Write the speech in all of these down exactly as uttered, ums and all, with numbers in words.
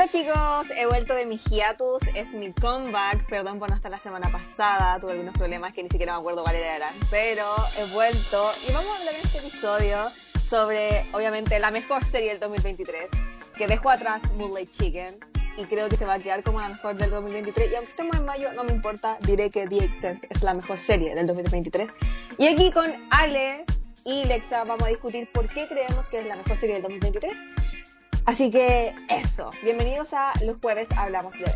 Hola chicos, he vuelto de mi hiatus, es mi comeback, perdón por no estar la semana pasada, tuve algunos problemas que ni siquiera me acuerdo cuáles eran, pero he vuelto y vamos a hablar en este episodio sobre, obviamente, la mejor serie del dos mil veintitrés, que dejó atrás Moonlight Chicken y creo que se va a quedar como la mejor del dos mil veintitrés, y aunque estemos en mayo, no me importa, diré que The Eighth Sense es la mejor serie del dos mil veintitrés. Y aquí con Ale y Lexa vamos a discutir por qué creemos que es la mejor serie del dos mil veintitrés. Así que eso, bienvenidos a Los Jueves Hablamos de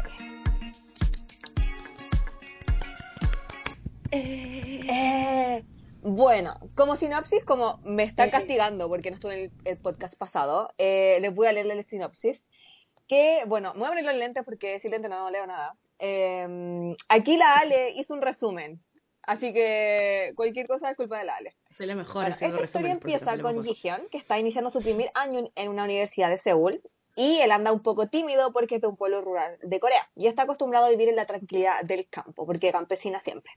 Eri. Eh, bueno, como sinopsis, como me están castigando porque no estuve en el podcast pasado, eh, les voy a leer la sinopsis. Que, bueno, me voy a abrir los lentes porque sin lentes no leo nada. Eh, aquí la Ale hizo un resumen, así que cualquier cosa es culpa de la Ale. Soy la mejor. Bueno, esta historia empieza con Jihyun, que está iniciando su primer año en una universidad de Seúl, y él anda un poco tímido porque es de un pueblo rural de Corea y está acostumbrado a vivir en la tranquilidad del campo, porque campesina siempre.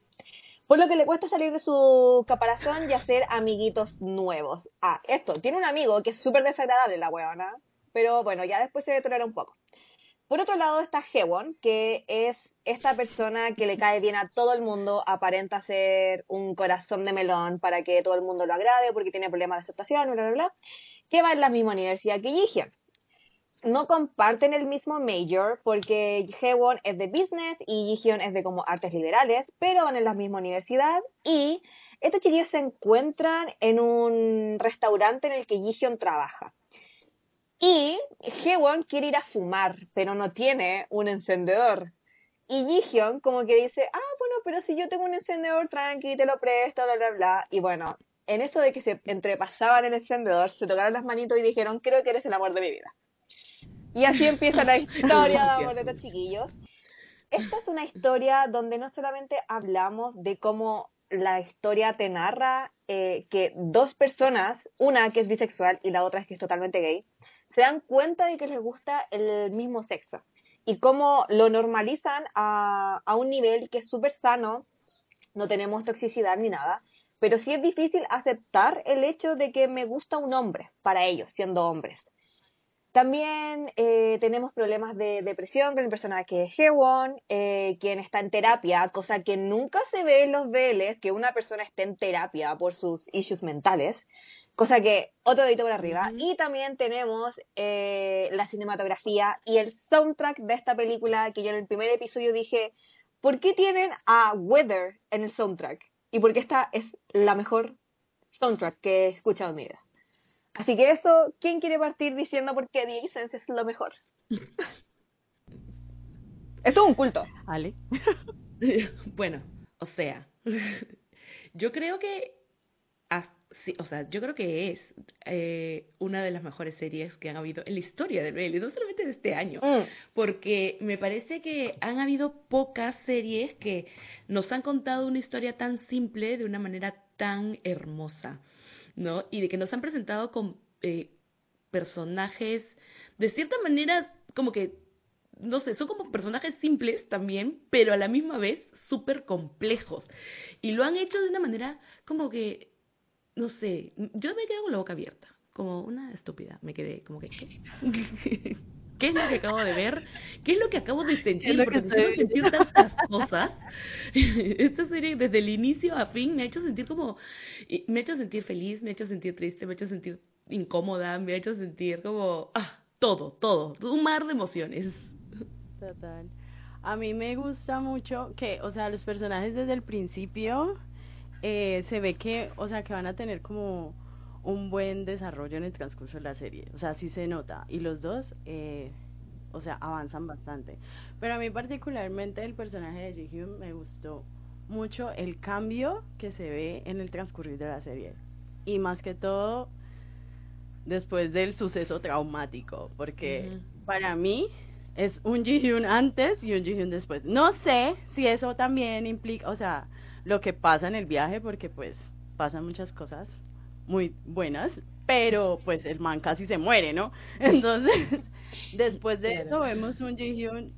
Por lo que le cuesta salir de su caparazón y hacer amiguitos nuevos. Ah, esto, tiene un amigo que es súper desagradable la huevona, pero bueno, ya después se deteriora un poco. Por otro lado está Haewon, que es esta persona que le cae bien a todo el mundo, aparenta ser un corazón de melón para que todo el mundo lo agrade porque tiene problemas de aceptación, bla, bla, bla, que va en la misma universidad que Jihyun. No comparten el mismo major porque Haewon es de business y Jihyun es de como artes liberales, pero van en la misma universidad y estos chiquillos se encuentran en un restaurante en el que Jihyun trabaja. Y Haewon quiere ir a fumar, pero no tiene un encendedor. Y Jihyun como que dice, ah, bueno, pero si yo tengo un encendedor, tranqui, te lo presto, bla, bla, bla. Y bueno, en eso de que se entrepasaban el encendedor, se tocaron las manitos y dijeron, creo que eres el amor de mi vida. Y así empieza la historia de amor de estos chiquillos. Esta es una historia donde no solamente hablamos de cómo la historia te narra eh, que dos personas, una que es bisexual y la otra que es totalmente gay, se dan cuenta de que les gusta el mismo sexo y cómo lo normalizan a, a un nivel que es súper sano, no tenemos toxicidad ni nada, pero sí es difícil aceptar el hecho de que me gusta un hombre, para ellos, siendo hombres. También eh, tenemos problemas de depresión con el personaje que es Haewon, eh, quien está en terapia, cosa que nunca se ve en los V Ls, que una persona esté en terapia por sus issues mentales. Cosa que, otro dedito por arriba. Y también tenemos eh, la cinematografía y el soundtrack de esta película, que yo en el primer episodio dije, ¿por qué tienen a Weather en el soundtrack? Y porque esta es la mejor soundtrack que he escuchado en mi vida. Así que eso, ¿quién quiere partir diciendo por qué The Eighth Sense es lo mejor? Esto es un culto. Ale. Bueno, o sea, yo creo que... Sí, o sea, yo creo que es eh, una de las mejores series que han habido en la historia del B L, no solamente de este año, mm. porque me parece que han habido pocas series que nos han contado una historia tan simple de una manera tan hermosa, ¿no? Y de que nos han presentado con eh, personajes, de cierta manera, como que, no sé, son como personajes simples también, pero a la misma vez súper complejos. Y lo han hecho de una manera como que... No sé, yo me quedo con la boca abierta, como una estúpida, me quedé como que, ¿qué? ¿Qué es lo que acabo de ver? ¿Qué es lo que acabo de sentir? Porque me hicieron sentir tantas cosas. Esta serie desde el inicio a fin me ha hecho sentir como, me ha hecho sentir feliz, me ha hecho sentir triste, me ha hecho sentir incómoda, me ha hecho sentir como, ah, todo, todo, un mar de emociones. Total. A mí me gusta mucho que, o sea, los personajes desde el principio... Eh, se ve que, o sea, que van a tener como un buen desarrollo en el transcurso de la serie, o sea, sí se nota, y los dos, eh, o sea, avanzan bastante, pero a mí particularmente el personaje de Jihyun me gustó mucho el cambio que se ve en el transcurrir de la serie, y más que todo después del suceso traumático, porque uh-huh. para mí es un Jihyun antes y un Jihyun después, no sé si eso también implica, o sea, lo que pasa en el viaje, porque pues pasan muchas cosas muy buenas, pero pues el man casi se muere, ¿no? Entonces, después de eso vemos un Jihyun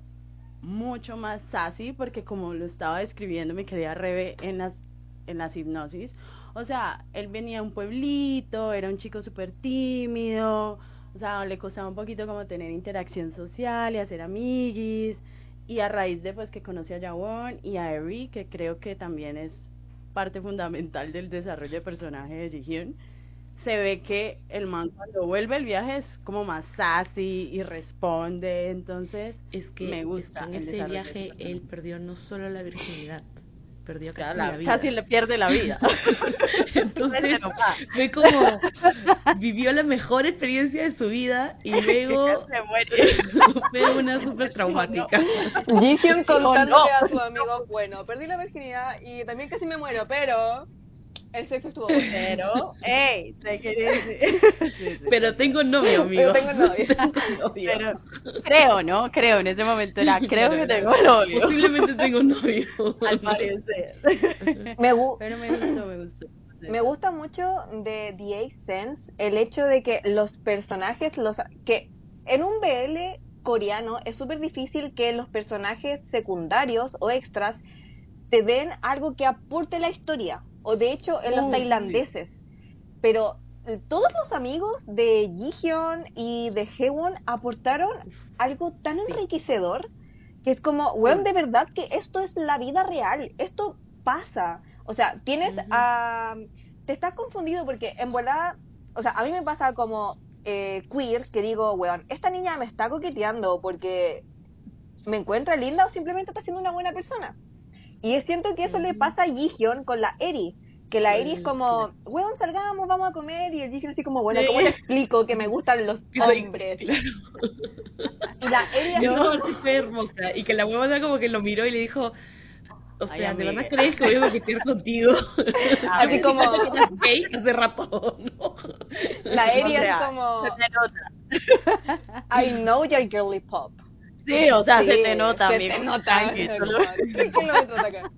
mucho más sassy, porque como lo estaba describiendo mi querida Rebe en las, en las hipnosis, o sea, él venía de un pueblito, era un chico súper tímido, O sea, le costaba un poquito como tener interacción social y hacer amiguis. Y a raíz de pues que conoce a Jawon y a Eri, que creo que también es parte fundamental del desarrollo de personaje de Jihyun, se ve que el man cuando vuelve el viaje es como más sassy y responde. Entonces es que me gusta en ese viaje él perdió no solo la virginidad, perdió casi, o sea, la, la vida. Casi le pierde la vida. Entonces fue como vivió la mejor experiencia de su vida y luego se muere. Fue una súper traumática. Jihyun contándole oh, no. a su amigo, bueno, perdí la virginidad y también casi me muero, pero el sexo estuvo bueno. Pero, hey, te quería decir. Sí, sí, pero tengo novio, amigo. Pero tengo novio. Tengo novio. Pero, creo, ¿no? Creo, en ese momento era, creo pero, que tengo novio. Posiblemente tengo novio. Al parecer. Me gu- pero me gustó, me gustó. Me gusta mucho de The Eighth Sense el hecho de que los personajes, los que en un B L coreano es súper difícil que los personajes secundarios o extras te den algo que aporte la historia. O de hecho en los uh, tailandeses sí. Pero todos los amigos de Jihyun y de Haewon aportaron algo tan sí. enriquecedor que es como, weón, sí. de verdad que esto es la vida real, esto pasa. O sea, tienes uh-huh. a... te estás confundido porque en volada, o sea, a mí me pasa como eh, queer, que digo, weón, esta niña me está coqueteando porque me encuentra linda o simplemente está siendo una buena persona. Y siento que eso le pasa a Jihyun con la Eri, que la Eri es como, weón, salgamos, vamos a comer, y el Jihyun así como, bueno, ¿cómo te explico que me gustan los hombres? Claro. Y la Eri así no, como... sí fue hermosa, y que la huevona como que lo miró y le dijo, o sea, ¿de verdad crees que voy a coquetear contigo? A así como... ¿Qué? Hace rato, ¿no? La Eri o sea, es como... I know your girly pop. Sí, o sea, sí, se te nota, se amigo. Se te nota. Tres kilómetros acá.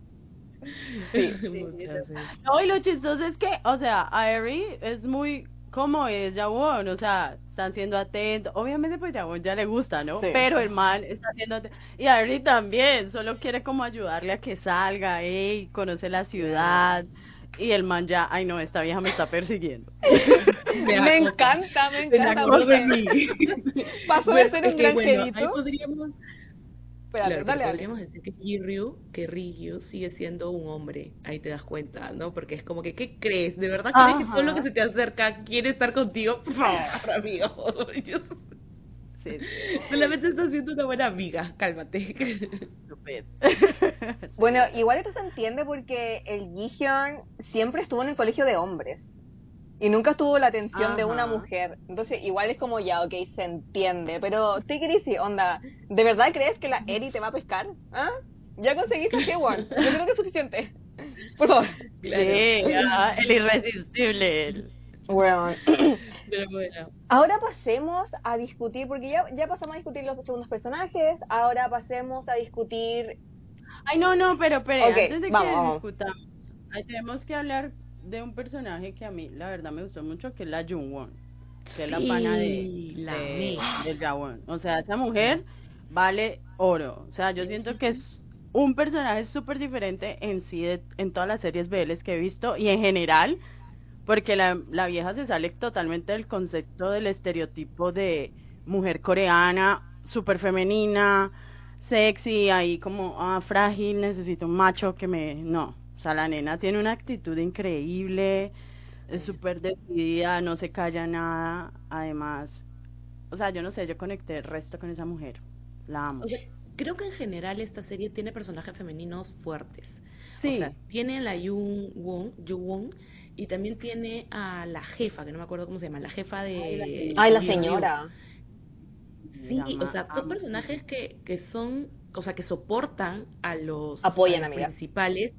Sí, sí, muchas sí. No, y lo chistoso es que, o sea, Eri es muy como es Jawon, o sea, están siendo atentos. Obviamente, pues Jawon ya le gusta, ¿no? Sí. Pero el man está siendo atento. Y Eri también, solo quiere como ayudarle a que salga, ¿eh? Conoce la ciudad. Y el man ya, ay no, esta vieja me está persiguiendo. Me encanta, me encanta. Pasó de ser un granjerito. Bueno, podríamos... Espérate, claro, dale, dale. Podríamos decir que Jiryu, que Ryu sigue siendo un hombre. Ahí te das cuenta, ¿no? Porque es como que, ¿qué crees? ¿De verdad crees Ajá. que todo lo que se te acerca quiere estar contigo? Por favor, amigo. Yo... Sí, sí. Solamente estás siendo una buena amiga, cálmate. Bueno, igual esto se entiende porque el Jihyun siempre estuvo en el colegio de hombres y nunca estuvo la atención Ajá. de una mujer. Entonces igual es como ya, ok, se entiende. Pero sí, Kirisi, onda, ¿de verdad crees que la Eri te va a pescar? ¿Ah? Ya conseguiste a Haewon, yo creo que es suficiente. Por favor. Claro. Sí, ya, el irresistible. Bueno. Pero bueno. Ahora pasemos a discutir, porque ya, ya pasamos a discutir los segundos personajes, ahora pasemos a discutir... Ay, no, no, pero, pero, okay, antes de vamos, que vamos. discutamos, tenemos que hablar de un personaje que a mí, la verdad, me gustó mucho, que es la Jungwon, que sí, es la pana de, la de, de Jawon. O sea, esa mujer vale oro. O sea, yo siento que es un personaje súper diferente en sí, de, en todas las series B Ls que he visto, y en general... Porque la, la vieja se sale totalmente del concepto del estereotipo de mujer coreana, súper femenina, sexy, ahí como ah, frágil, necesito un macho que me... No, o sea, la nena tiene una actitud increíble, es súper decidida, no se calla nada, además... O sea, yo no sé, yo conecté el resto con esa mujer, la amo. O sea, creo que en general esta serie tiene personajes femeninos fuertes. Sí. O sea, tiene la Jungwon, Jungwon, y también tiene a la jefa, que no me acuerdo cómo se llama, la jefa de... Ay, la señora. Sí, o sea, son personajes que, que son, o sea, que soportan a los, apoyan, a los principales.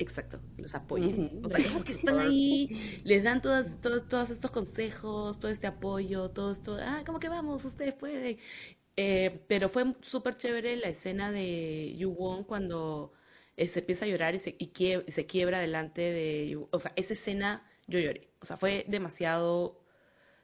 Exacto, los apoyan. Uh-huh. O sea, como que están ahí, les dan todas, todas, todos estos consejos, todo este apoyo, todo esto, ah, ¿cómo que vamos? Ustedes pueden. Eh, pero fue súper chévere la escena de Jungwon cuando... se empieza a llorar y se, y quie, se quiebra delante de... O sea, esa escena yo lloré. O sea, fue demasiado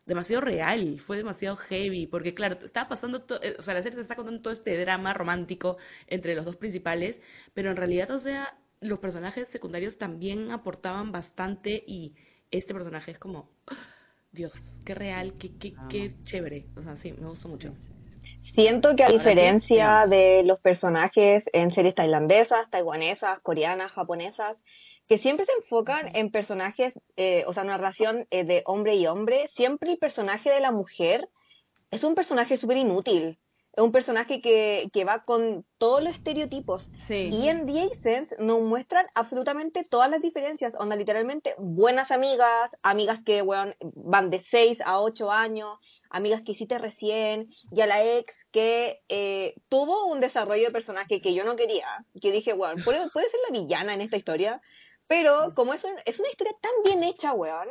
demasiado real, fue demasiado heavy, porque claro, estaba pasando... To, o sea, la serie te está contando todo este drama romántico entre los dos principales, pero en realidad, o sea, los personajes secundarios también aportaban bastante y este personaje es como... Dios, qué real, qué, qué, qué chévere. O sea, sí, me gustó mucho. Siento que a diferencia de los personajes en series tailandesas, taiwanesas, coreanas, japonesas, que siempre se enfocan en personajes, eh, o sea, en una relación eh, de hombre y hombre, siempre el personaje de la mujer es un personaje súper inútil. Es un personaje que, que va con todos los estereotipos. Sí. Y en The Eighth Sense nos muestran absolutamente todas las diferencias. Onda, literalmente, buenas amigas, amigas que bueno, van de seis a ocho años, amigas que hiciste recién, y a la ex que eh, tuvo un desarrollo de personaje que yo no quería. Que dije, bueno, puede, puede ser la villana en esta historia. Pero como es, un, es una historia tan bien hecha, weón,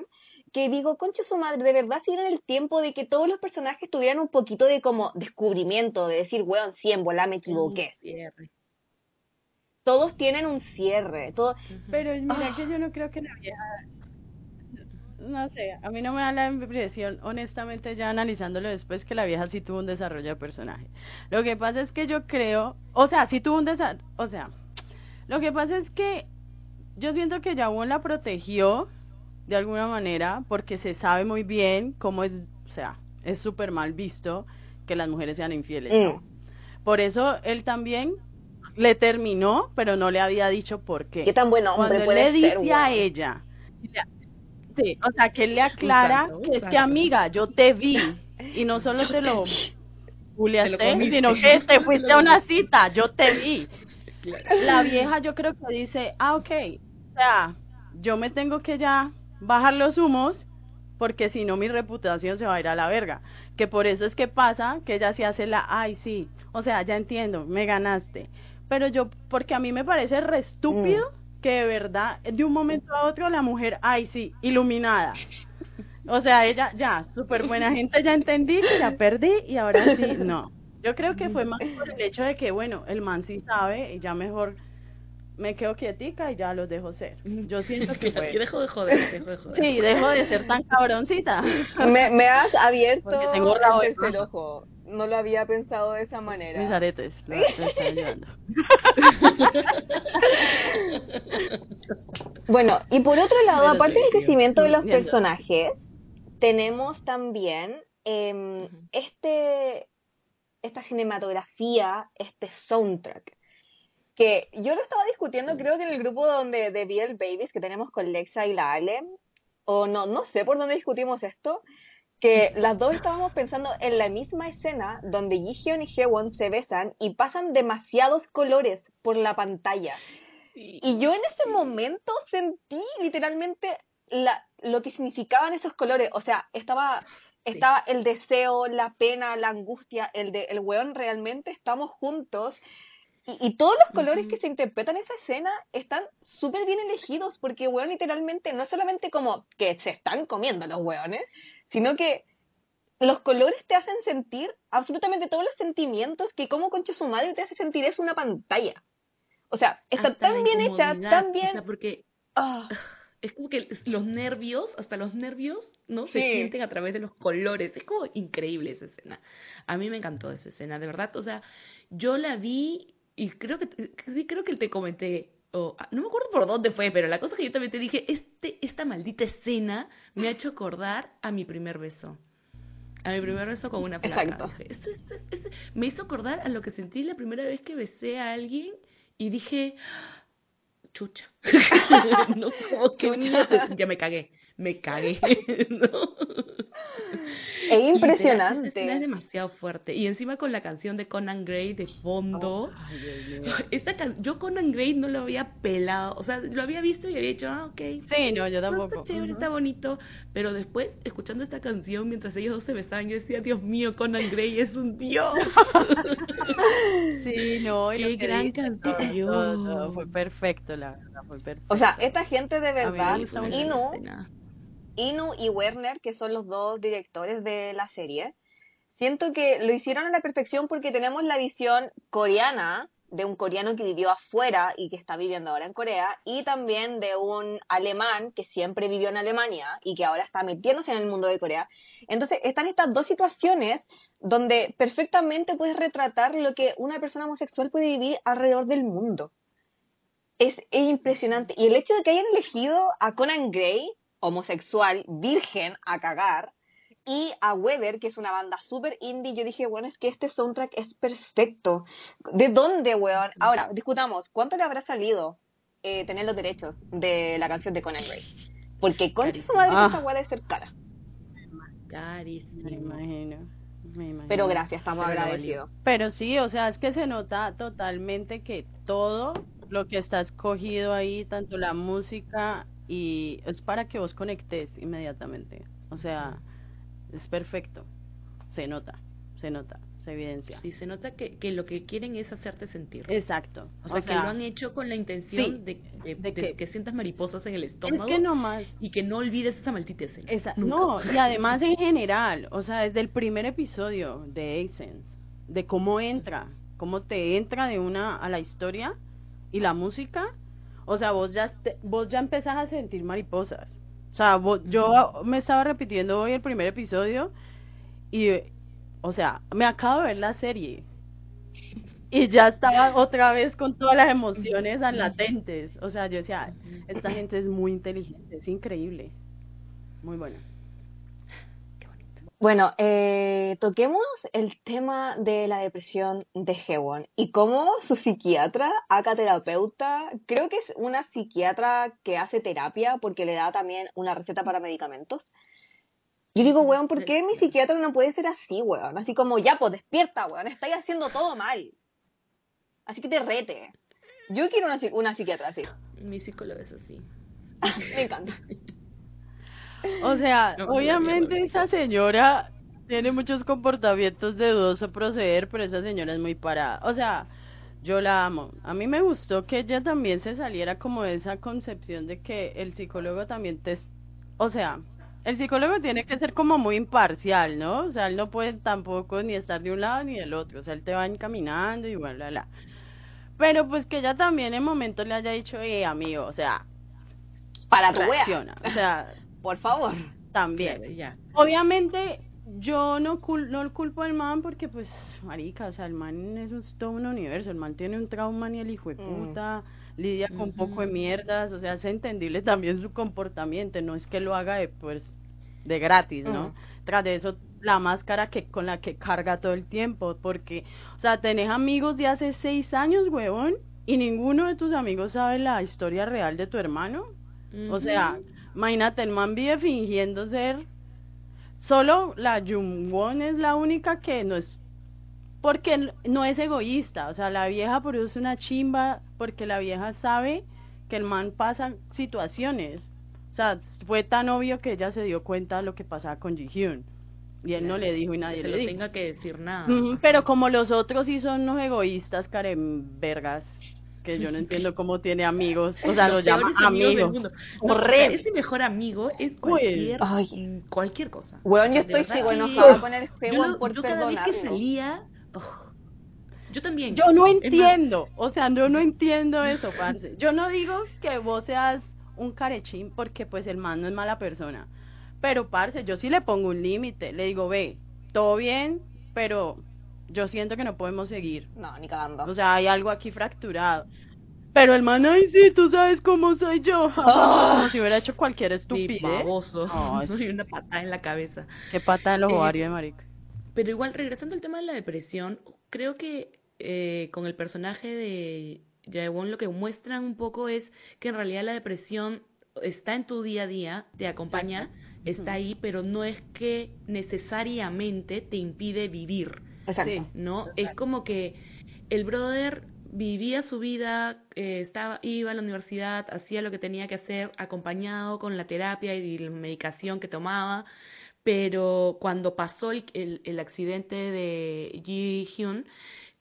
que digo, concha su madre, de verdad si era el tiempo de que todos los personajes tuvieran un poquito de como descubrimiento, de decir, weón, sí, en volá me equivoqué. Todos tienen un cierre. Todo... Pero mira oh. que yo no creo que la vieja... No sé, a mí no me da la impresión, honestamente, ya analizándolo después, que la vieja sí tuvo un desarrollo de personaje. Lo que pasa es que yo creo... O sea, sí tuvo un desarrollo... O sea, lo que pasa es que yo siento que Jawon la protegió de alguna manera porque se sabe muy bien cómo es, o sea, es súper mal visto que las mujeres sean infieles, ¿no? Mm. Por eso él también le terminó, pero no le había dicho por qué. ¿Qué tan buen hombre puede ser? Cuando él le dice bueno. a ella, sí, o sea, que él le aclara tanto, que es que amiga, yo te vi y no solo yo te, te lo juliaste, sino que te fuiste a una cita, yo te vi. La vieja yo creo que dice, ah, ok, o sea, yo me tengo que ya bajar los humos porque si no mi reputación se va a ir a la verga, que por eso es que pasa que ella se hace la, ay sí, o sea, ya entiendo, me ganaste, pero yo, porque a mí me parece re estúpido mm. que de verdad, de un momento a otro la mujer, ay sí, iluminada, o sea, ella ya, súper buena gente, ya entendí que la perdí y ahora sí, no. Yo creo que fue más por el hecho de que, bueno, el man sí sabe y ya mejor me quedo quietica y ya los dejo ser. Yo siento que fue... Yo dejo de joder, dejo de joder. Sí, dejo de ser tan cabroncita. Me, me has abierto el tercer ojo. No lo había pensado de esa manera. Mis aretes, lo, lo están llevando. Bueno, y por otro lado, Pero aparte del crecimiento de los viendo. personajes, tenemos también eh, uh-huh. este... esta cinematografía, este soundtrack, que yo lo estaba discutiendo creo que en el grupo donde de B L Babies que tenemos con Lexa y la Ale, o no, no sé por dónde discutimos esto, que las dos estábamos pensando en la misma escena donde Jihyun y Haewon se besan y pasan demasiados colores por la pantalla. Sí. Y yo en ese momento sentí literalmente la, lo que significaban esos colores, o sea, estaba... Estaba el deseo, la pena, la angustia, el de el weón, realmente estamos juntos. Y, y todos los colores uh-huh. que se interpretan en esa escena están súper bien elegidos, porque weón, literalmente, no es solamente como que se están comiendo los weones, sino que los colores te hacen sentir absolutamente todos los sentimientos que como concha su madre te hace sentir es una pantalla. O sea, está hasta tan bien hecha, tan bien... O sea, porque... Oh. Es como que los nervios, hasta los nervios, ¿no? Sí. Se sienten a través de los colores. Es como increíble esa escena. A mí me encantó esa escena, de verdad. O sea, yo la vi y creo que sí, creo que te comenté, oh, no me acuerdo por dónde fue, pero la cosa que yo también te dije, este, esta maldita escena me ha hecho acordar a mi primer beso. A mi primer beso con una placa. Exacto. Dije, esto, esto, esto, esto. Me hizo acordar a lo que sentí la primera vez que besé a alguien y dije... chucha, no, como chucha, ya me cagué, me cagué, ¿no? Es impresionante. Esta es demasiado fuerte, y encima con la canción de Conan Gray de fondo, oh, ay, esta can- yo Conan Gray no lo había pelado, o sea, lo había visto y había dicho, ah, ok, sí, no, yo tampoco. No, está chévere, uh-huh. está bonito, pero después, escuchando esta canción, mientras ellos dos se besaban, yo decía, Dios mío, Conan Gray es un dios. Sí, no, y qué gran dice, canción. Todo, todo, todo. Fue perfecto, la verdad, fue perfecto. O sea, esta gente de verdad, Inu, Inu y Werner, que son los dos directores de la serie, siento que lo hicieron a la perfección porque tenemos la visión coreana de un coreano que vivió afuera y que está viviendo ahora en Corea, y también de un alemán que siempre vivió en Alemania y que ahora está metiéndose en el mundo de Corea. Entonces están estas dos situaciones donde perfectamente puedes retratar lo que una persona homosexual puede vivir alrededor del mundo. Es, es impresionante. Y el hecho de que hayan elegido a Conan Gray, homosexual, virgen, a cagar, y a Weather, que es una banda súper indie. Yo dije, bueno, es que este soundtrack es perfecto. ¿De dónde, weón? Ahora, discutamos, ¿cuánto le habrá salido eh, tener los derechos de la canción de Conan Gray? Porque concha su madre, ah. esa weá debe ser cara. Carísimo. Me imagino. Me imagino. Pero gracias, estamos Pero agradecidos. Pero sí, o sea, es que se nota totalmente que todo lo que está escogido ahí, tanto la música y es para que vos conectes inmediatamente. O sea, es perfecto. Se nota, se nota, se evidencia. Sí, se nota que, que lo que quieren es hacerte sentir. Exacto. O sea, o sea que lo han hecho con la intención sí, de, de, de, de que, que sientas mariposas en el estómago. Es que no más. Y que no olvides esa maldita escena. Esa, no, y además en general, o sea, desde el primer episodio de Eighth Sense, de cómo entra, cómo te entra de una a la historia y la música, o sea, vos ya, te, vos ya empezás a sentir mariposas. O sea, vos, yo me estaba repitiendo hoy el primer episodio y, o sea, me acabo de ver la serie y ya estaba otra vez con todas las emociones latentes. O sea, yo decía, esta gente es muy inteligente, es increíble. Muy buena. Qué bonito. Bueno, eh, toquemos el tema de la depresión de Haewon y cómo su psiquiatra, acá terapeuta, creo que es una psiquiatra que hace terapia porque le da también una receta para medicamentos. Yo digo, weón, ¿por qué mi psiquiatra no puede ser así, weón? Así como, ya, pues, despierta, weón, estáis haciendo todo mal. Así que te rete. Yo quiero una, una psiquiatra así. Mi psicólogo es así. Me encanta. O sea, no, obviamente no, no, no, no, no. Esa señora tiene muchos comportamientos de dudoso proceder, pero esa señora es muy parada. O sea, yo la amo. A mí me gustó que ella también se saliera como de esa concepción de que el psicólogo también te... O sea... El psicólogo tiene que ser como muy imparcial, ¿no? O sea, él no puede tampoco ni estar de un lado ni del otro. O sea, él te va encaminando y bla, bla, bla. Pero pues que ella también en momentos le haya dicho, eh, amigo, o sea... Para tu reacciona, wea. O sea... Por favor. También. Claro, ya. Obviamente, yo no, cul- no culpo al man porque, pues, marica, o sea, el man es un, todo un universo. El man tiene un trauma ni el hijo de puta, mm. lidia con un mm-hmm. poco de mierdas. O sea, es entendible también su comportamiento. No es que lo haga de, pues... de gratis, ¿no? Uh-huh. Tras de eso, la máscara que con la que carga todo el tiempo, porque, o sea, tenés amigos de hace seis años, huevón, y ninguno de tus amigos sabe la historia real de tu hermano. Uh-huh. O sea, imagínate, el man vive fingiendo ser... Solo la Jungwon es la única que no es... Porque no es egoísta, o sea, la vieja produce una chimba, porque la vieja sabe que el man pasa situaciones... O sea, fue tan obvio que ella se dio cuenta de lo que pasaba con Jihyun. Y él claro, no le dijo y nadie se le lo dijo. Tenga que decir nada. Uh-huh, pero como los otros sí son unos egoístas, Karen Vergas, que yo no entiendo cómo tiene amigos. O sea, los, los llama amigos. amigos no, ese mejor amigo es cualquier, Ay. cualquier cosa. Weón, bueno, yo estoy sigo enojada con el Haewon por perdonarlo. Yo cada vez que salía... Oh. Yo también. Yo no entiendo. O sea, yo no entiendo eso, parce. Yo no digo que vos seas... un carechín, porque pues el man no es mala persona, pero parce, yo sí le pongo un límite, le digo, ve, todo bien, pero yo siento que no podemos seguir, no, ni cagando, o sea, hay algo aquí fracturado, pero el man, ay sí, tú sabes cómo soy yo, ¡Oh! como si hubiera hecho cualquier estupidez, sí, baboso, no, es... soy una patada en la cabeza, qué patada en los ovarios, eh, marica, pero igual, regresando al tema de la depresión, creo que eh, con el personaje de Jawon lo que muestran un poco es que en realidad la depresión está en tu día a día, te acompaña, exacto, está ahí, pero no es que necesariamente te impide vivir, exacto, ¿no? Exacto. Es como que el brother vivía su vida, eh, estaba, iba a la universidad, hacía lo que tenía que hacer, acompañado con la terapia y la medicación que tomaba, pero cuando pasó el, el, el accidente de Jihyun,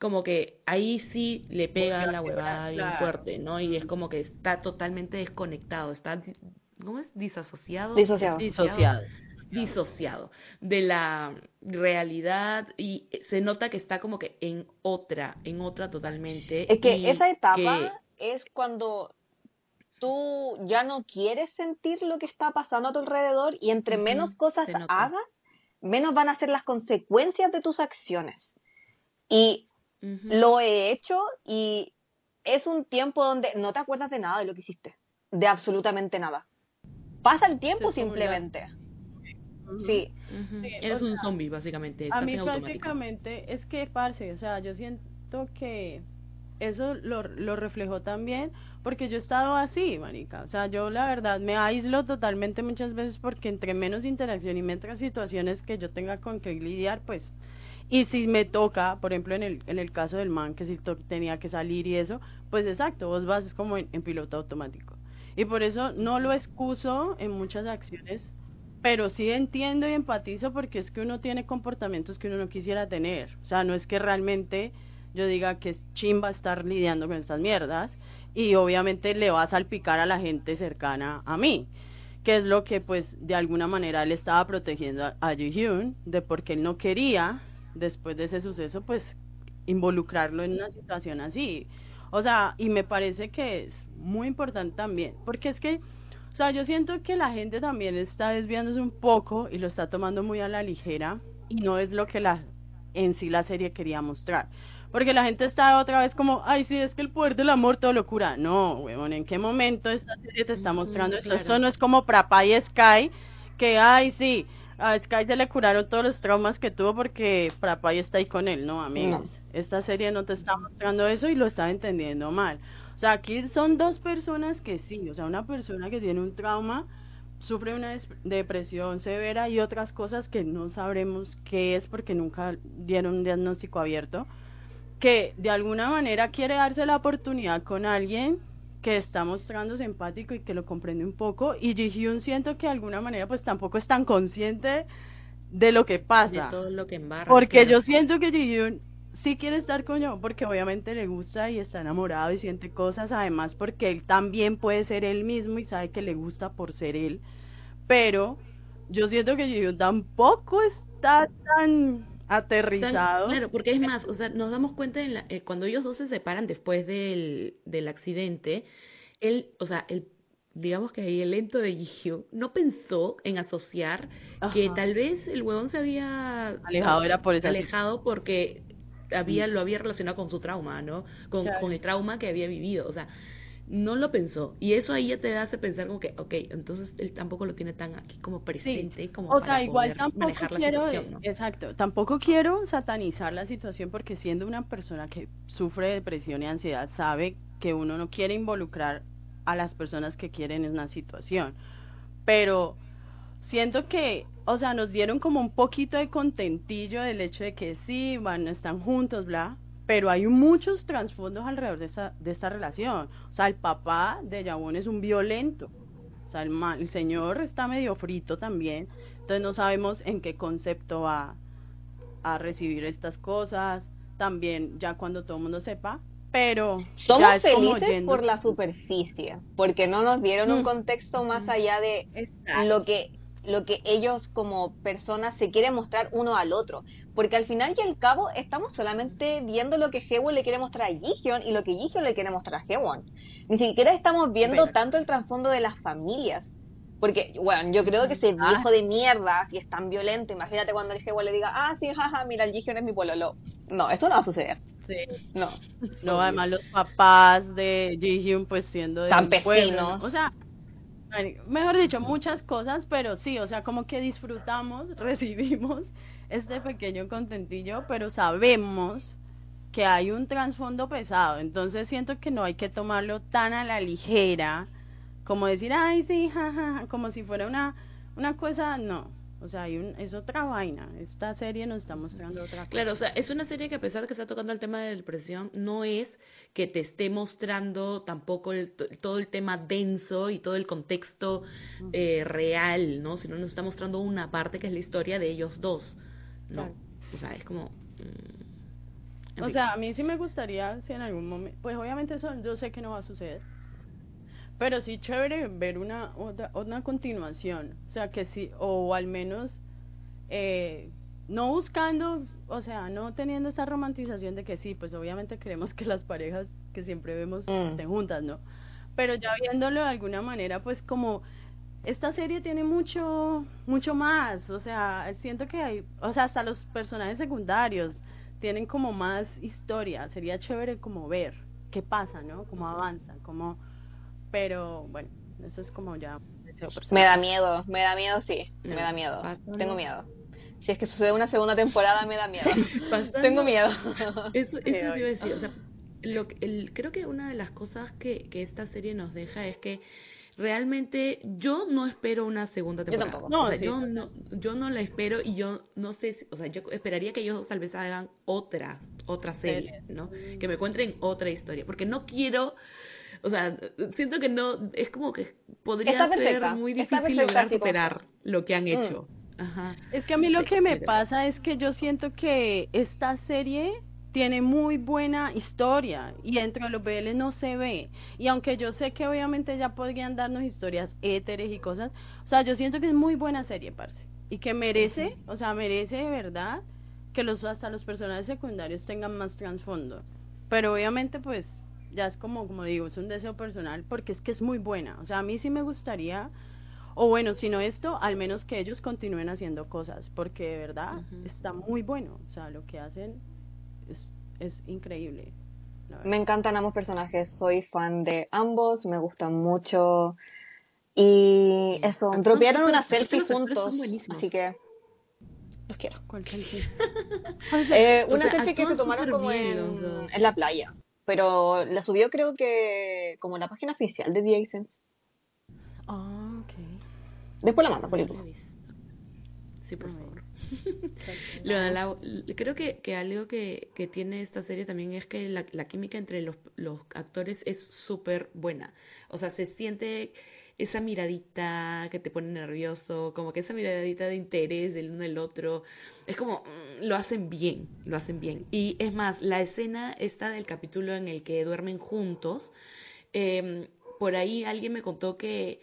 como que ahí sí le pega la huevada bien fuerte, ¿no? Y es como que está totalmente desconectado, está, ¿cómo es? Disasociado. Disociado. Disociado. Disociado de la realidad y se nota que está como que en otra, en otra totalmente. Es que esa etapa que... es cuando tú ya no quieres sentir lo que está pasando a tu alrededor y entre menos cosas hagas, menos van a ser las consecuencias de tus acciones. Y Uh-huh. lo he hecho y es un tiempo donde no te acuerdas de nada de lo que hiciste, de absolutamente nada. Pasa el tiempo simplemente. Uh-huh. Sí. Uh-huh. Sí, eres un zombie, básicamente. A mí prácticamente es que, parce, o sea, yo siento que eso lo, lo reflejó también, porque yo he estado así, marica. O sea, yo la verdad me aíslo totalmente muchas veces, porque entre menos interacción y menos situaciones que yo tenga con que lidiar, pues... Y si me toca, por ejemplo, en el en el caso del man, que si to- tenía que salir y eso, pues exacto, vos vas es como en, en piloto automático. Y por eso no lo excuso en muchas acciones, pero sí entiendo y empatizo, porque es que uno tiene comportamientos que uno no quisiera tener. O sea, no es que realmente yo diga que es chimba estar lidiando con estas mierdas, y obviamente le va a salpicar a la gente cercana a mí, que es lo que, pues, de alguna manera él estaba protegiendo a, a Jihyun, de porque él no quería... después de ese suceso, pues, involucrarlo en una situación así. O sea, y me parece que es muy importante también, porque es que, o sea, yo siento que la gente también está desviándose un poco y lo está tomando muy a la ligera, y no es lo que la en sí la serie quería mostrar, porque la gente está otra vez como, ay, sí, es que el poder del amor todo lo cura. No, huevón, ¿en qué momento esta serie te está mostrando mm, esto? Claro. Esto no es como Prapá y Sky, que, ay, sí, a Sky se le curaron todos los traumas que tuvo porque Prapay está ahí con él. No, amigo, no. Esta serie no te está mostrando eso y lo está entendiendo mal. O sea, aquí son dos personas que sí, o sea, una persona que tiene un trauma, sufre una des- depresión severa y otras cosas que no sabremos qué es porque nunca dieron un diagnóstico abierto, que de alguna manera quiere darse la oportunidad con alguien que está mostrándose empático y que lo comprende un poco, y Jihyun siento que de alguna manera pues tampoco es tan consciente de lo que pasa, de todo lo que embarra, porque claro. Yo siento que Jihyun sí quiere estar con Yawon, porque obviamente le gusta y está enamorado y siente cosas, además porque él también puede ser él mismo y sabe que le gusta por ser él, pero yo siento que Jihyun tampoco está tan... aterrizado. Tan, claro, porque es más, o sea, nos damos cuenta en la, eh, cuando ellos dos se separan después del, del accidente, él, o sea, el, digamos que ahí el lento de Jihyun no pensó en asociar, ajá, que tal vez el huevón se había alejado, no, era por esa alejado situación, porque había, lo había relacionado con su trauma, ¿no? Con, claro, con el trauma que había vivido, o sea, no lo pensó, y eso ahí ya te hace pensar como que, okay, entonces él tampoco lo tiene tan aquí como presente, sí, como o para sea, igual poder tampoco manejar la quiero, situación, ¿no? Exacto, tampoco quiero satanizar la situación, porque siendo una persona que sufre de depresión y ansiedad sabe que uno no quiere involucrar a las personas que quieren en una situación, pero siento que, o sea, nos dieron como un poquito de contentillo del hecho de que sí, bueno, están juntos, bla, pero hay muchos trasfondos alrededor de esta, de esta relación. O sea, el papá de Yawon es un violento, o sea, el, ma, el señor está medio frito también, entonces no sabemos en qué concepto va a recibir estas cosas, también ya cuando todo el mundo sepa, pero... Somos felices yendo... por la superficie, porque no nos dieron mm. un contexto más allá de lo que... lo que ellos como personas se quieren mostrar uno al otro, porque al final y al cabo estamos solamente viendo lo que Haewon le quiere mostrar a Jihyun y lo que Jihyun le quiere mostrar a Haewon. Ni siquiera estamos viendo Pero... tanto el trasfondo de las familias, porque, bueno, yo creo que ese viejo de mierda, si es tan violento, imagínate cuando el Haewon le diga, ah, sí, jaja, mira, el Jihyun es mi pololo. No, eso no va a suceder. Sí. No. No, además los papás de Jihyun pues siendo de campesinos. O sea, mejor dicho, muchas cosas, pero sí, o sea, como que disfrutamos, recibimos este pequeño contentillo, pero sabemos que hay un trasfondo pesado, entonces siento que no hay que tomarlo tan a la ligera, como decir, ay, sí, jaja, ja, como si fuera una, una cosa, no. O sea, hay un, es otra vaina. Esta serie nos está mostrando otra cosa. Claro, o sea, es una serie que a pesar de que está tocando el tema de depresión, no es que te esté mostrando tampoco el, todo el tema denso y todo el contexto uh-huh. eh, real, ¿no? Sino nos está mostrando una parte que es la historia de ellos dos, ¿no? Claro. O sea, es como... Mm, o sea, a mí sí me gustaría, si en algún momento... Pues obviamente eso yo sé que no va a suceder. Pero sí chévere ver una otra, una continuación, o sea que sí, o al menos eh, no buscando, o sea, no teniendo esa romantización de que sí, pues obviamente queremos que las parejas que siempre vemos mm. estén juntas, ¿no? Pero ya viéndolo de alguna manera, pues como esta serie tiene mucho, mucho más, o sea, siento que hay, o sea, hasta los personajes secundarios tienen como más historia, sería chévere como ver qué pasa, ¿no? Cómo avanzan, cómo... Pero bueno, Eso es como ya un deseo personal. Me da miedo, me da miedo, sí, no, me da miedo. Pásalo. Tengo miedo. Si es que sucede una segunda temporada, me da miedo. Tengo miedo. Eso, eso te iba a decir. O sea, lo, el, creo que una de las cosas que, que esta serie nos deja es que realmente yo no espero una segunda temporada. Yo tampoco. No, o sea, sí, yo, no, yo no la espero y yo no sé, o sea, yo esperaría que ellos tal vez hagan otra, otra serie, ¿no? Que me cuenten otra historia, porque no quiero, o sea, siento que no, es como que podría ser muy difícil lograr superar lo que han hecho. Mm. Ajá. Es que a mí lo que me pasa es que yo siento que esta serie tiene muy buena historia y dentro de los B L no se ve, y aunque yo sé que obviamente ya podrían darnos historias éteres y cosas, o sea, yo siento que es muy buena serie, parce, y que merece, o sea, merece de verdad que los hasta los personajes secundarios tengan más trasfondo, pero obviamente pues ya es como, como digo, es un deseo personal, porque es que es muy buena, o sea, a mí sí me gustaría, o bueno, si no esto, al menos que ellos continúen haciendo cosas, porque de verdad uh-huh. está muy bueno, o sea, lo que hacen Es, es increíble. Me encantan ambos personajes, soy fan de ambos, me gustan mucho. Y eso, dropearon una selfie juntos, así que los quiero. ¿Cuál selfie? eh, una o sea, selfie que se tomaron como en, en la playa, pero la subió creo que como en la página oficial de The Eighth Sense. Ah, oh, okay. Después la manda por YouTube. Sí, por favor. la, la, creo que, que algo que, que tiene esta serie también es que la, la química entre los, los actores es súper buena. O sea, se siente esa miradita que te pone nervioso, como que esa miradita de interés del uno del otro. Es como, lo hacen bien, lo hacen bien. Y es más, la escena esta del capítulo en el que duermen juntos, eh, por ahí alguien me contó que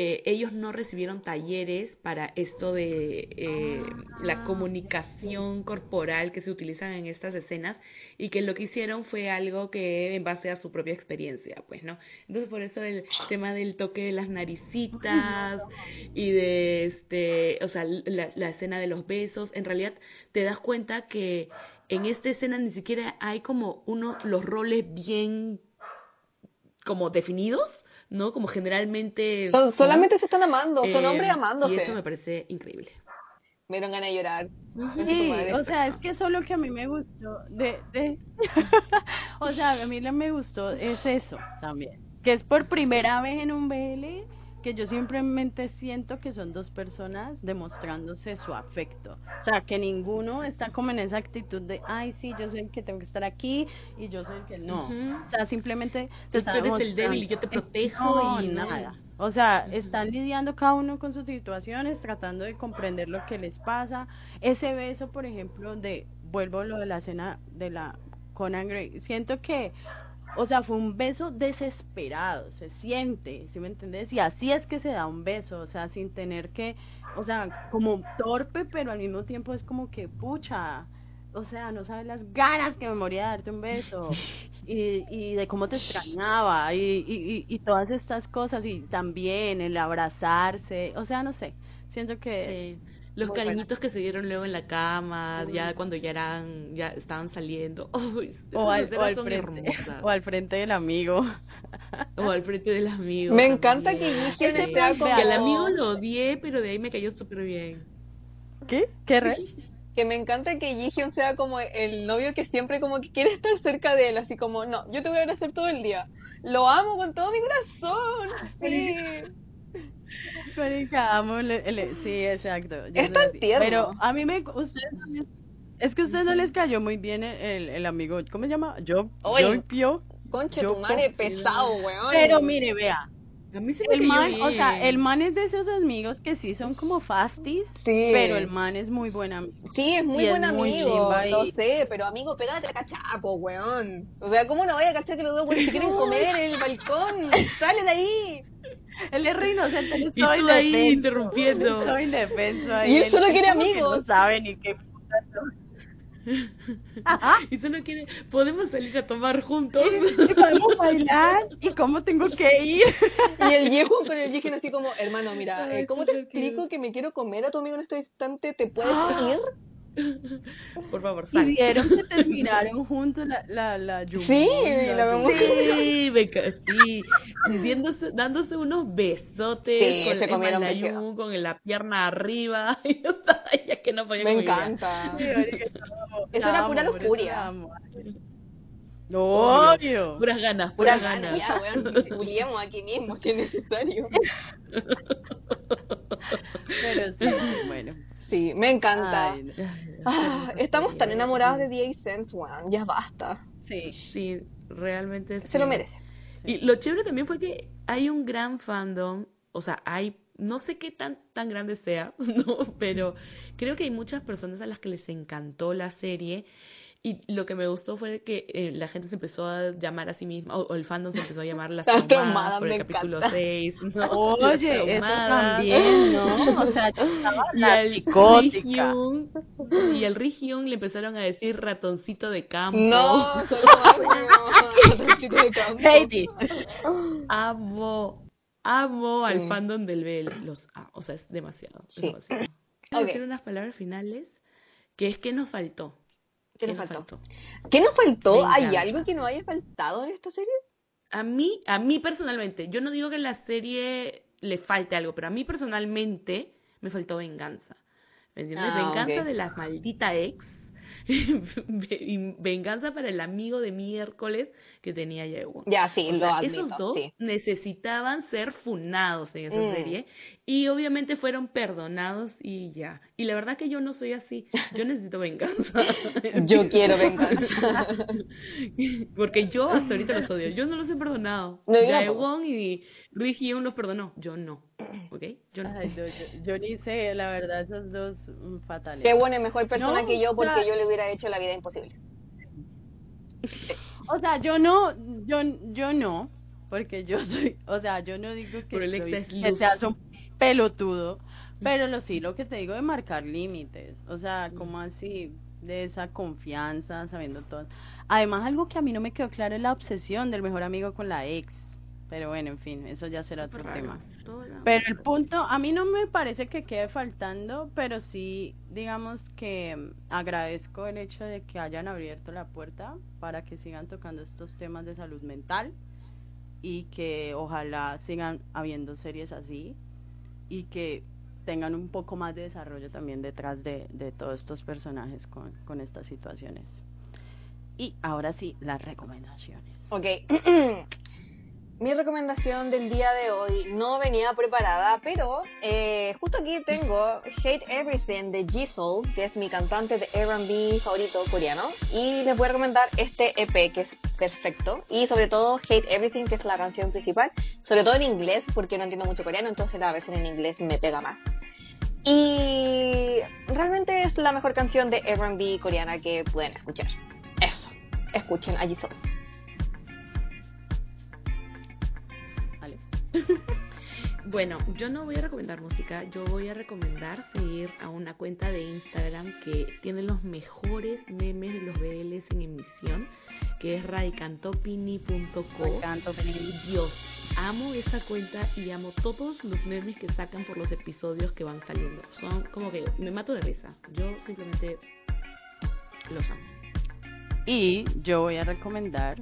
Eh, ellos no recibieron talleres para esto de eh, la comunicación corporal que se utilizan en estas escenas, y que lo que hicieron fue algo que en base a su propia experiencia, pues, ¿no? Entonces por eso el tema del toque de las naricitas y de este, o sea, la, la escena de los besos, en realidad te das cuenta que en esta escena ni siquiera hay como uno los roles bien como definidos, ¿no? Como generalmente son, solamente ¿no? se están amando, eh, son hombres amándose. Y eso me parece increíble. Me dieron ganas de llorar. Sí, o sea, es que eso es lo que a mí me gustó de, de... o sea, a mí lo que me gustó es eso también, que es por primera vez en un B L que yo simplemente siento que son dos personas demostrándose su afecto. O sea, que ninguno está como en esa actitud de, ay, sí, yo soy el que tengo que estar aquí y yo soy el que no. Uh-huh. O sea, simplemente se están demostrando. Tú eres el débil y yo te protejo no, y nada. O sea, uh-huh. están lidiando cada uno con sus situaciones, tratando de comprender lo que les pasa. Ese beso, por ejemplo, de, vuelvo a lo de la escena de la Conan Gray, siento que, o sea, fue un beso desesperado, se siente, ¿sí me entendés? Y así es que se da un beso, o sea, sin tener que, o sea, como torpe, pero al mismo tiempo es como que, pucha, o sea, no sabes las ganas que me moría de darte un beso, y, y de cómo te extrañaba, y, y, y todas estas cosas, y también el abrazarse, o sea, no sé, siento que... Sí. Los muy cariñitos buena. Que se dieron luego en la cama, uh-huh. ya cuando ya eran, ya estaban saliendo. Oh, o, al, o, al son frente, o al frente del amigo. O al frente del amigo. Me también. Encanta que Jihyun sí, sea como... Que al amigo lo odié, pero de ahí me cayó súper bien. ¿Qué? ¿Qué re? Que me encanta que Jihyun sea como el novio que siempre como que quiere estar cerca de él, así como, no, yo te voy a abrazar todo el día. Lo amo con todo mi corazón. Sí. Sí, exacto. Es tan tierno. Pero a mí me ustedes no, es que a ustedes no les cayó muy bien el, el, el amigo, ¿cómo se llama? Yo, yo pio. Conche tu madre, pesado, weón. Pero mire, vea. A mí se me el cayó man, bien. O sea, el man es de esos amigos que sí son como fasties, sí. Pero el man es muy buen amigo. Sí, es muy y buen es amigo. Muy no y... sé, pero amigo, pégate la cachapo, weón. O sea, ¿cómo no vaya a cachar que los dos weón se quieren comer en el balcón? Sale de ahí. Él es re inocente, yo soy indefenso, ahí interrumpiendo. Soy indefenso ahí. Y él solo quiere amigos. No sabe ni qué puta. Ajá. Y solo quiere. Podemos salir a tomar juntos. Y podemos bailar. ¿Y cómo tengo que ir? Y el Jihyun con el Jihyun así como, hermano, mira, ¿cómo te explico que me quiero comer a tu amigo en este instante? ¿Te puedes ir? Por favor, sal. Y vieron que terminaron juntos la, la, la Jungwon. Sí, la, la vemos. Sí, me, sí. sí diéndose, dándose unos besotes. Sí, con, se comieron la Jungwon, con la pierna arriba. Y no, ya que no podía me comer. Encanta. Sí, no, eso era pura lujuria. No, obvio. Puras ganas, puras, puras ganas. ganas. Ya, bueno, culiemos aquí mismo si es necesario. Pero sí, bueno. Sí, me encanta. Ay, ah, estamos tan enamoradas de The Eighth Sense, one. Ya basta. Sí, sí, realmente. Se sí. lo merece. Sí. Y lo chévere también fue que hay un gran fandom, o sea, hay, no sé qué tan, tan grande sea, ¿no? Pero creo que hay muchas personas a las que les encantó la serie. Y lo que me gustó fue que eh, la gente se empezó a llamar a sí misma, o, o el fandom se empezó a llamar las traumadas, traumada, por el capítulo seis. No, oye, eso también, ¿no? O sea, la y psicótica. Jihyun, y al Jihyun le empezaron a decir ratoncito de campo. No, solo no, ratoncito de campo. Haiti. Amo, amo sí. al fandom del B L. Los amo, o sea, es demasiado. Sí. Es demasiado. Okay. Quiero decir unas palabras finales, que es que nos faltó. ¿Qué, ¿Qué nos faltó? faltó? ¿Qué nos faltó? ¿Hay algo que no haya faltado en esta serie? A mí, a mí personalmente, yo no digo que la serie le falte algo, pero a mí personalmente me faltó venganza. ¿Me entiendes? Ah, venganza okay. de la maldita ex. Venganza para el amigo de miércoles que tenía Yawon. Ya, sí, o lo sea, admito, esos dos sí. necesitaban ser funados en esa mm. serie, y obviamente fueron perdonados y ya. Y la verdad que yo no soy así. Yo necesito venganza. Yo quiero venganza. Porque yo hasta ahorita los odio. Yo no los he perdonado. No, Yawon y Jihyun los perdonó. Yo no. ¿Ok? Yo no. Ay, yo, yo, yo ni sé, la verdad, esos dos fatales. Haewon es mejor persona no, que yo porque o sea, yo le hubiera hecho la vida imposible. Sí. O sea, yo no, yo, yo no, porque yo soy, o sea, yo no digo que, el soy, ex que seas un pelotudo, pero lo sí, lo que te digo de marcar límites, o sea, como así, de esa confianza, sabiendo todo. Además, algo que a mí no me quedó claro es la obsesión del mejor amigo con la ex. Pero bueno, en fin, eso ya será otro tema. Pero el punto, a mí no me parece que quede faltando, pero sí, digamos que agradezco el hecho de que hayan abierto la puerta para que sigan tocando estos temas de salud mental y que ojalá sigan habiendo series así y que tengan un poco más de desarrollo también detrás de, de todos estos personajes con, con estas situaciones. Y ahora sí, las recomendaciones. Ok. Mi recomendación del día de hoy no venía preparada, pero eh, justo aquí tengo Hate Everything de Jisoo, que es mi cantante de R and B favorito coreano, y les voy a recomendar este E P que es perfecto, y sobre todo Hate Everything, que es la canción principal, sobre todo en inglés, porque no entiendo mucho coreano, entonces la versión en inglés me pega más. Y realmente es la mejor canción de R and B coreana que pueden escuchar. Eso, escuchen a Jisoo. Bueno, yo no voy a recomendar música, yo voy a recomendar seguir a una cuenta de Instagram que tiene los mejores memes de los B Ls en emisión, que es ray canto pini punto co. Dios, amo esa cuenta y amo todos los memes que sacan por los episodios que van saliendo. Son como que me mato de risa, yo simplemente los amo. Y yo voy a recomendar...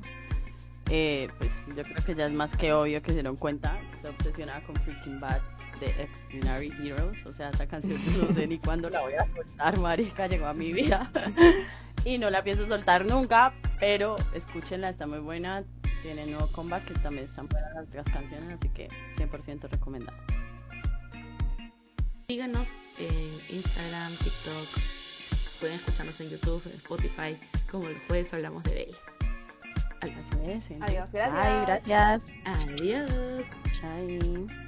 Eh, pues yo creo que ya es más que obvio que se dieron cuenta, estoy obsesionada con Freaking Bad de Extraordinary Heroes, o sea, esa canción no sé ni cuándo la voy a soltar, marica, llegó a mi vida y no la pienso soltar nunca, pero escúchenla, está muy buena, tiene nuevo comeback, que también están buenas las canciones, así que cien por ciento recomendado. Síganos en Instagram, TikTok, pueden escucharnos en YouTube, en Spotify, como el jueves hablamos de Bell. Adiós, gracias. Ay, gracias. Adiós. Chao.